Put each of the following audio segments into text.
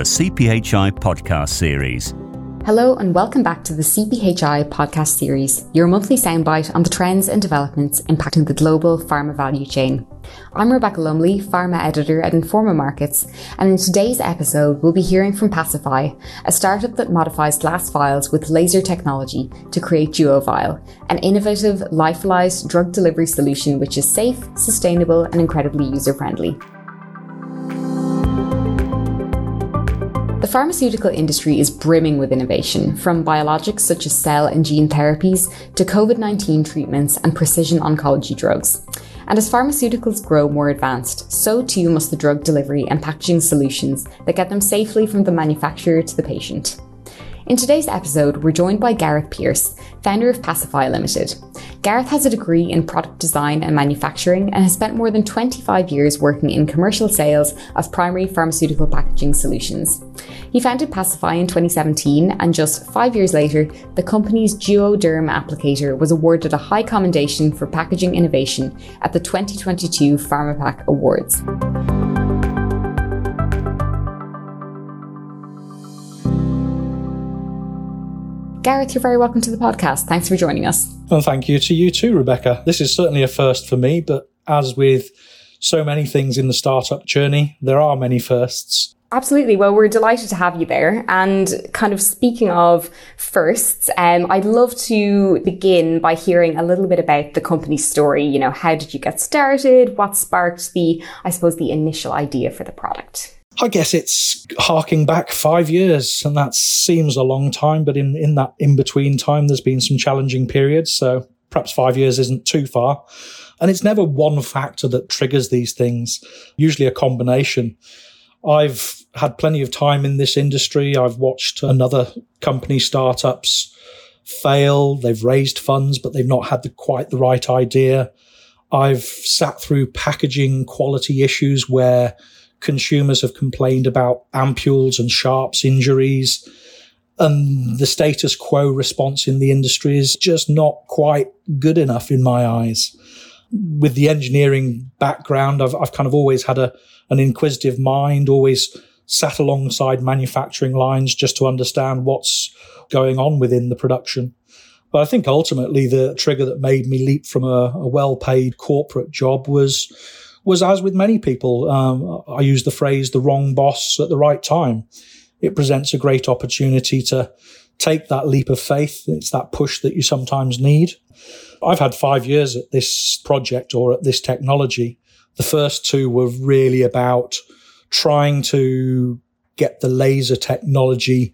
the CPHI podcast series. Hello and welcome back to the CPHI podcast series, your monthly soundbite on the trends and developments impacting the global pharma value chain. I'm Rebecca Lumley, pharma editor at Informa Markets, and in today's episode we'll be hearing from Pacify, a startup that modifies glass vials with laser technology to create DuoVial, an innovative, lyophilized drug delivery solution which is safe, sustainable and incredibly user-friendly. The pharmaceutical industry is brimming with innovation, from biologics such as cell and gene therapies to COVID-19 treatments and precision oncology drugs. And as pharmaceuticals grow more advanced, so too must the drug delivery and packaging solutions that get them safely from the manufacturer to the patient. In today's episode, we're joined by Gareth Pearce, founder of Pacify Limited. Gareth has a degree in product design and manufacturing and has spent more than 25 years working in commercial sales of primary pharmaceutical packaging solutions. He founded Pacify in 2017, and just 5 years later, the company's Duoderm applicator was awarded a high commendation for packaging innovation at the 2022 Pharmapack Awards. Gareth, you're very welcome to the podcast. Thanks for joining us. Well, thank you to you too, Rebecca. This is certainly a first for me, but as with so many things in the startup journey, there are many firsts. Absolutely. Well, we're delighted to have you there. And kind of speaking of firsts, I'd love to begin by hearing a little bit about the company's story. You know, how did you get started? What sparked the initial idea for the product? I guess it's harking back 5 years, and that seems a long time, but in that in-between time, there's been some challenging periods. So perhaps 5 years isn't too far. And it's never one factor that triggers these things, usually a combination. I've had plenty of time in this industry. I've watched another company startups fail. They've raised funds, but they've not had quite the right idea. I've sat through packaging quality issues where consumers have complained about ampules and sharps injuries, and the status quo response in the industry is just not quite good enough in my eyes. With the engineering background, I've kind of always had an inquisitive mind, always sat alongside manufacturing lines just to understand what's going on within the production. But I think ultimately the trigger that made me leap from a well-paid corporate job was as with many people, I use the phrase, the wrong boss at the right time. It presents a great opportunity to take that leap of faith. It's that push that you sometimes need. I've had 5 years at this project or at this technology. The first two were really about trying to get the laser technology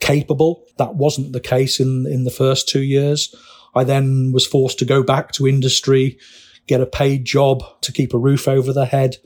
capable. That wasn't the case in the first 2 years. I then was forced to go back to industry, get a paid job to keep a roof over the head.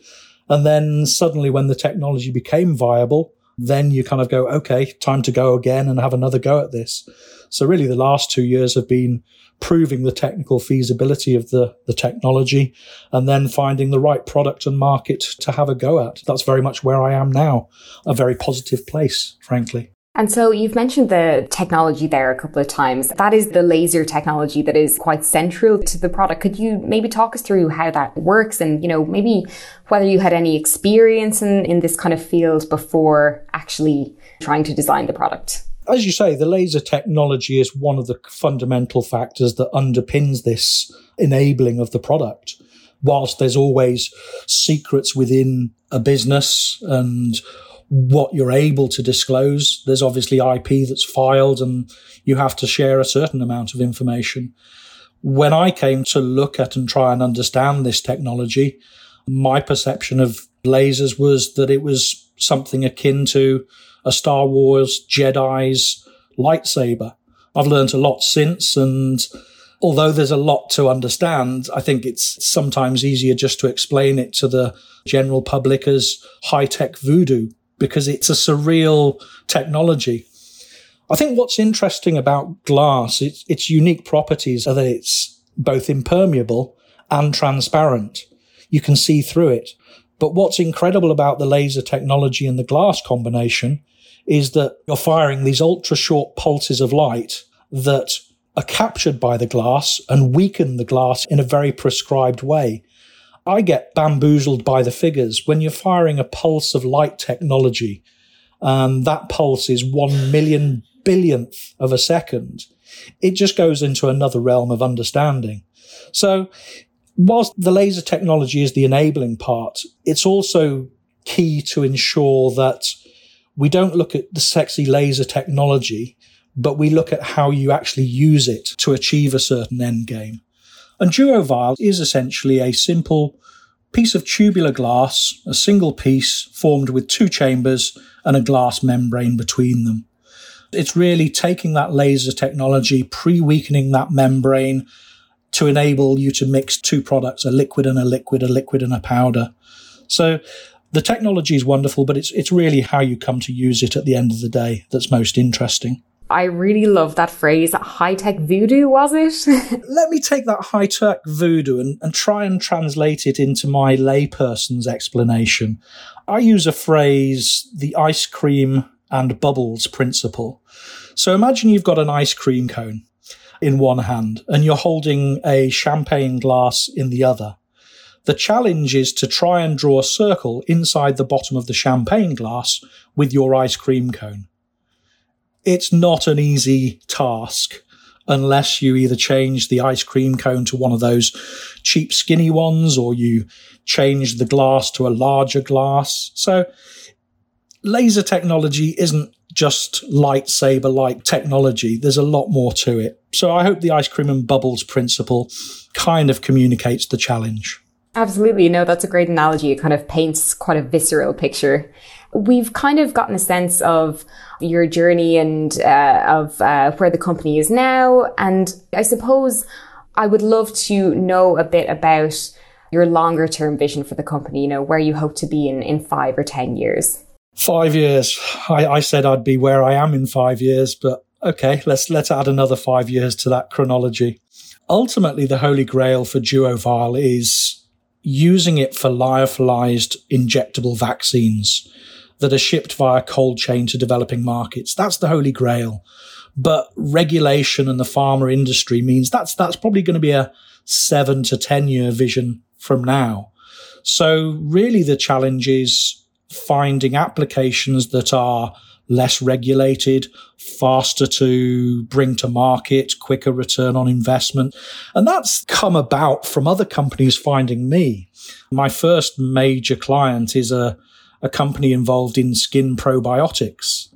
And then suddenly when the technology became viable, then you kind of go, okay, time to go again and have another go at this. So really the last 2 years have been proving the technical feasibility of the technology and then finding the right product and market to have a go at. That's very much where I am now, a very positive place, frankly. And so you've mentioned the technology there a couple of times. That is the laser technology that is quite central to the product. Could you maybe talk us through how that works and, you know, maybe whether you had any experience in this kind of field before actually trying to design the product? As you say, the laser technology is one of the fundamental factors that underpins this enabling of the product. Whilst there's always secrets within a business and what you're able to disclose, there's obviously IP that's filed and you have to share a certain amount of information. When I came to look at and try and understand this technology, my perception of lasers was that it was something akin to a Star Wars Jedi's lightsaber. I've learned a lot since, and although there's a lot to understand, I think it's sometimes easier just to explain it to the general public as high-tech voodoo, because it's a surreal technology. I think what's interesting about glass, its unique properties are that it's both impermeable and transparent. You can see through it. But what's incredible about the laser technology and the glass combination is that you're firing these ultra short pulses of light that are captured by the glass and weaken the glass in a very prescribed way. I get bamboozled by the figures. When you're firing a pulse of light technology and that pulse is 1 million billionth of a second, it just goes into another realm of understanding. So whilst the laser technology is the enabling part, it's also key to ensure that we don't look at the sexy laser technology, but we look at how you actually use it to achieve a certain end game. And DuoVial is essentially a simple piece of tubular glass, a single piece formed with two chambers and a glass membrane between them. It's really taking that laser technology, pre-weakening that membrane to enable you to mix two products, a liquid and a powder. So the technology is wonderful, but it's really how you come to use it at the end of the day that's most interesting. I really love that phrase, high-tech voodoo, was it? Let me take that high-tech voodoo and try and translate it into my layperson's explanation. I use a phrase, the ice cream and bubbles principle. So imagine you've got an ice cream cone in one hand and you're holding a champagne glass in the other. The challenge is to try and draw a circle inside the bottom of the champagne glass with your ice cream cone. It's not an easy task unless you either change the ice cream cone to one of those cheap skinny ones or you change the glass to a larger glass. So laser technology isn't just lightsaber-like technology. There's a lot more to it. So I hope the ice cream and bubbles principle kind of communicates the challenge. Absolutely. No, that's a great analogy. It kind of paints quite a visceral picture. We've kind of gotten a sense of your journey and of where the company is now. And I suppose I would love to know a bit about your longer term vision for the company, you know, where you hope to be in 5 or 10 years. 5 years. I said I'd be where I am in 5 years, but okay, let's add another 5 years to that chronology. Ultimately, the holy grail for DuoVial is using it for lyophilized injectable vaccines that are shipped via cold chain to developing markets. That's the holy grail. But regulation and the pharma industry means that's probably going to be a 7 to 10 year vision from now. So really the challenge is finding applications that are less regulated, faster to bring to market, quicker return on investment. And that's come about from other companies finding me. My first major client is a company involved in skin probiotics.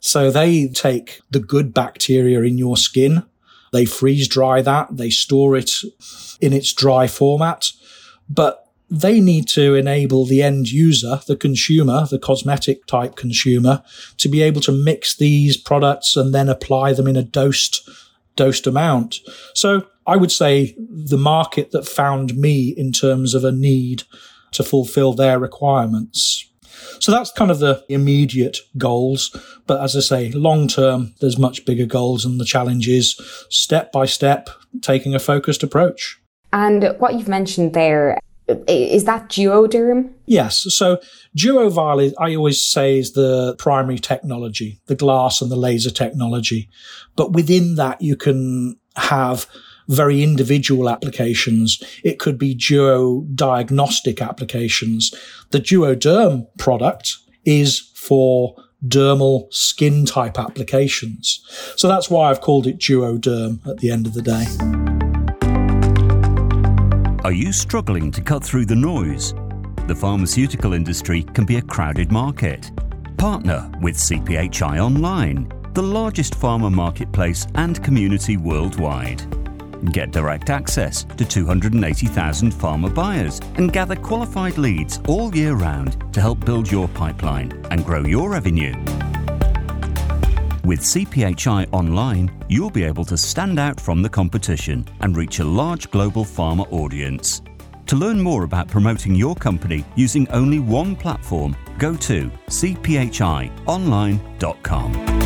So they take the good bacteria in your skin, they freeze dry that, they store it in its dry format, but they need to enable the end user, the consumer, the cosmetic type consumer, to be able to mix these products and then apply them in a dosed amount. So I would say the market that found me in terms of a need to fulfill their requirements. So that's kind of the immediate goals. But as I say, long term, there's much bigger goals and the challenge is step by step, taking a focused approach. And what you've mentioned there, is that Duoderm? Yes. So DuoVial, I always say, is the primary technology, the glass and the laser technology. But within that, you can have very individual applications. It could be duo diagnostic applications. The Duoderm product is for dermal skin type applications. So that's why I've called it Duoderm at the end of the day. Are you struggling to cut through the noise? The pharmaceutical industry can be a crowded market. Partner with CPHI Online, the largest pharma marketplace and community worldwide. Get direct access to 280,000 pharma buyers and gather qualified leads all year round to help build your pipeline and grow your revenue. With CPHI Online, you'll be able to stand out from the competition and reach a large global pharma audience. To learn more about promoting your company using only one platform, go to cphionline.com.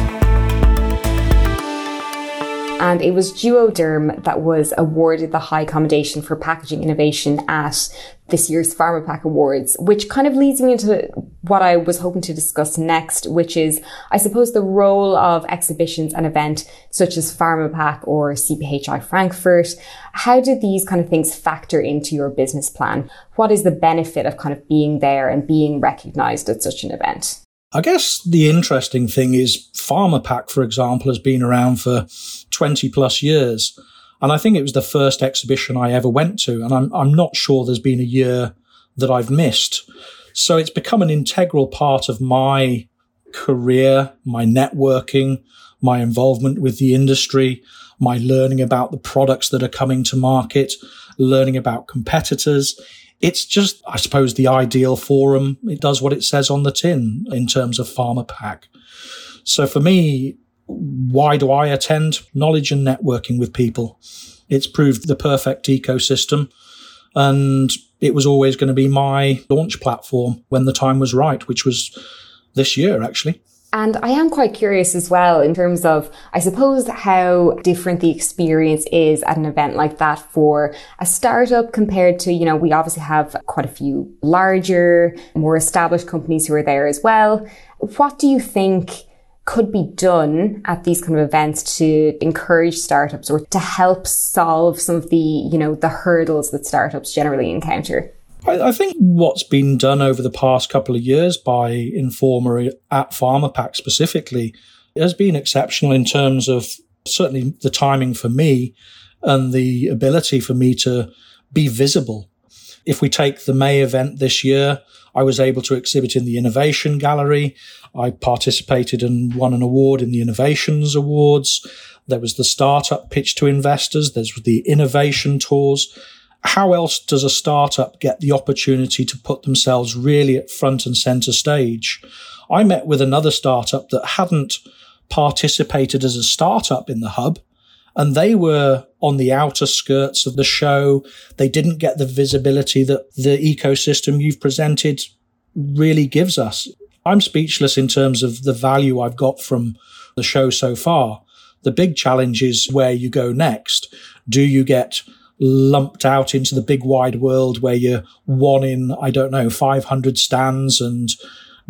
And it was Duoderm that was awarded the High Commendation for Packaging Innovation at this year's Pharmapack Awards, which kind of leads me into what I was hoping to discuss next, which is, I suppose, the role of exhibitions and events such as Pharmapack or CPHI Frankfurt. How do these kind of things factor into your business plan? What is the benefit of kind of being there and being recognised at such an event? I guess the interesting thing is Pharmapack, for example, has been around for 20 plus years. And I think it was the first exhibition I ever went to. And I'm not sure there's been a year that I've missed. So it's become an integral part of my career, my networking, my involvement with the industry, my learning about the products that are coming to market, learning about competitors. It's just, I suppose, the ideal forum. It does what it says on the tin in terms of Pharmapack. So for me, why do I attend? Knowledge and networking with people. It's proved the perfect ecosystem. And it was always going to be my launch platform when the time was right, which was this year, actually. And I am quite curious as well in terms of, I suppose, how different the experience is at an event like that for a startup compared to, you know, we obviously have quite a few larger, more established companies who are there as well. What do you think could be done at these kind of events to encourage startups or to help solve some of the, you know, the hurdles that startups generally encounter? I think what's been done over the past couple of years by Informa at Pharmapack specifically has been exceptional in terms of certainly the timing for me and the ability for me to be visible. If we take the May event this year, I was able to exhibit in the Innovation Gallery. I participated and won an award in the Innovations Awards. There was the startup pitch to investors. There's the innovation tours. How else does a startup get the opportunity to put themselves really at front and center stage? I met with another startup that hadn't participated as a startup in the hub, and they were on the outer skirts of the show. They didn't get the visibility that the ecosystem you've presented really gives us. I'm speechless in terms of the value I've got from the show so far. The big challenge is where you go next. Do you get lumped out into the big wide world where you're one in, 500 stands and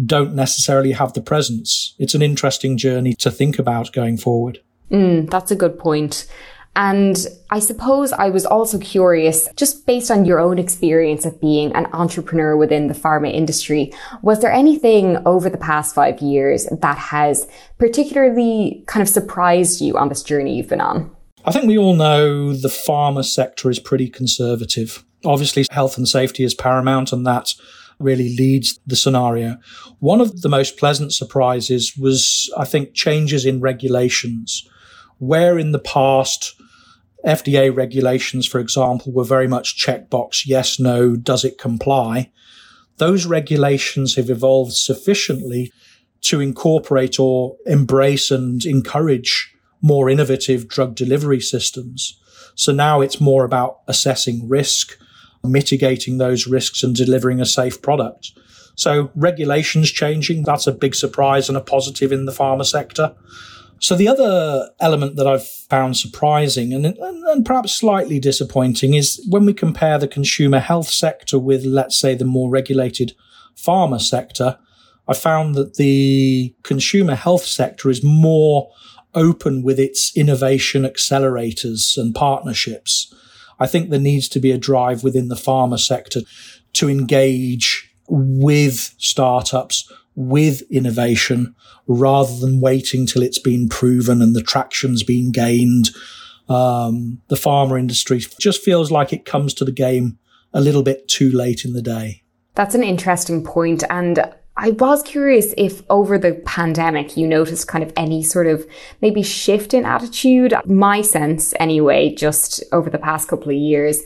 don't necessarily have the presence? It's an interesting journey to think about going forward. That's a good point. And I suppose I was also curious, just based on your own experience of being an entrepreneur within the pharma industry, was there anything over the past 5 years that has particularly kind of surprised you on this journey you've been on? I think we all know the pharma sector is pretty conservative. Obviously, health and safety is paramount, and that really leads the scenario. One of the most pleasant surprises was, I think, changes in regulations, where in the past, FDA regulations, for example, were very much checkbox, yes, no, does it comply? Those regulations have evolved sufficiently to incorporate or embrace and encourage more innovative drug delivery systems. So now it's more about assessing risk, mitigating those risks and delivering a safe product. So regulations changing, that's a big surprise and a positive in the pharma sector. So the other element that I've found surprising and perhaps slightly disappointing is when we compare the consumer health sector with, let's say, the more regulated pharma sector, I found that the consumer health sector is more open with its innovation accelerators and partnerships. I think there needs to be a drive within the pharma sector to engage with startups, with innovation, rather than waiting till it's been proven and the traction's been gained. The pharma industry just feels like it comes to the game a little bit too late in the day. That's an interesting point. And I was curious if over the pandemic you noticed kind of any sort of maybe shift in attitude. My sense anyway, just over the past couple of years,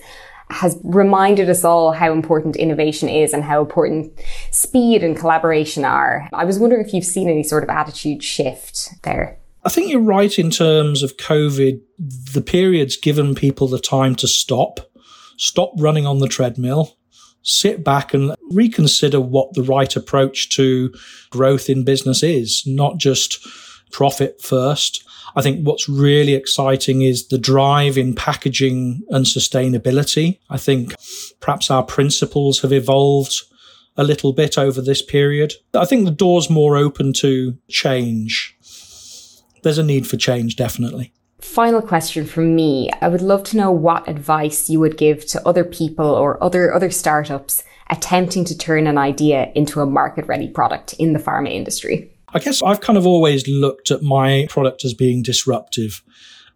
has reminded us all how important innovation is and how important speed and collaboration are. I was wondering if you've seen any sort of attitude shift there. I think you're right in terms of COVID. The period's given people the time to stop running on the treadmill, sit back and reconsider what the right approach to growth in business is, not just profit first. I think what's really exciting is the drive in packaging and sustainability. I think perhaps our principles have evolved a little bit over this period. I think the door's more open to change. There's a need for change, definitely. Final question from me. I would love to know what advice you would give to other people or other startups attempting to turn an idea into a market-ready product in the pharma industry. I guess I've kind of always looked at my product as being disruptive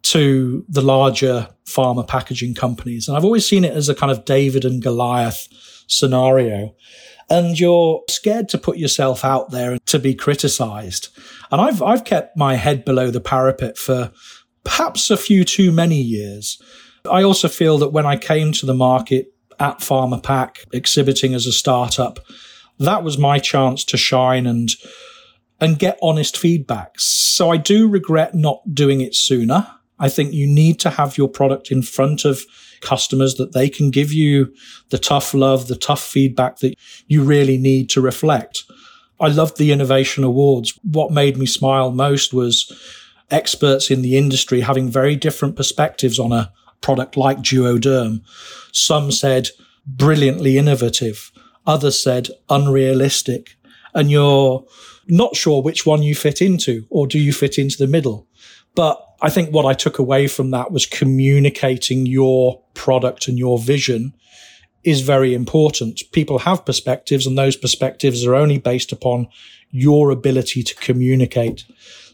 to the larger pharma packaging companies. And I've always seen it as a kind of David and Goliath scenario. And you're scared to put yourself out there and to be criticised. And I've kept my head below the parapet for perhaps a few too many years. I also feel that when I came to the market at Pharmapack, exhibiting as a startup, that was my chance to shine and get honest feedback. So I do regret not doing it sooner. I think you need to have your product in front of customers that they can give you the tough love, the tough feedback that you really need to reflect. I loved the Innovation Awards. What made me smile most was experts in the industry having very different perspectives on a product like Duoderm. Some said brilliantly innovative, others said unrealistic, and you're not sure which one you fit into, or do you fit into the middle? But I think what I took away from that was communicating your product and your vision is very important. People have perspectives, and those perspectives are only based upon your ability to communicate.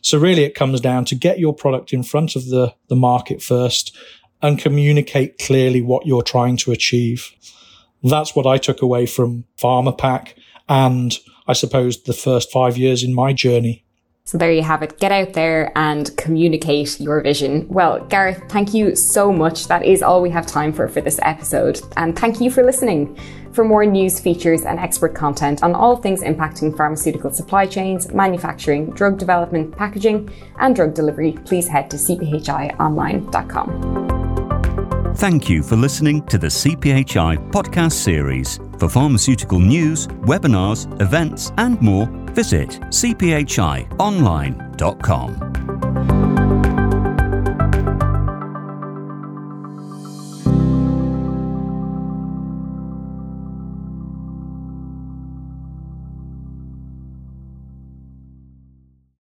So really it comes down to get your product in front of the market first and communicate clearly what you're trying to achieve. That's what I took away from Pharmapack and I suppose the first 5 years in my journey. So there you have it. Get out there and communicate your vision. Well, Gareth, thank you so much. That is all we have time for this episode. And thank you for listening. For more news, features and expert content on all things impacting pharmaceutical supply chains, manufacturing, drug development, packaging and drug delivery, please head to cphionline.com. Thank you for listening to the CPHI podcast series. For pharmaceutical news, webinars, events and more, visit cphionline.com.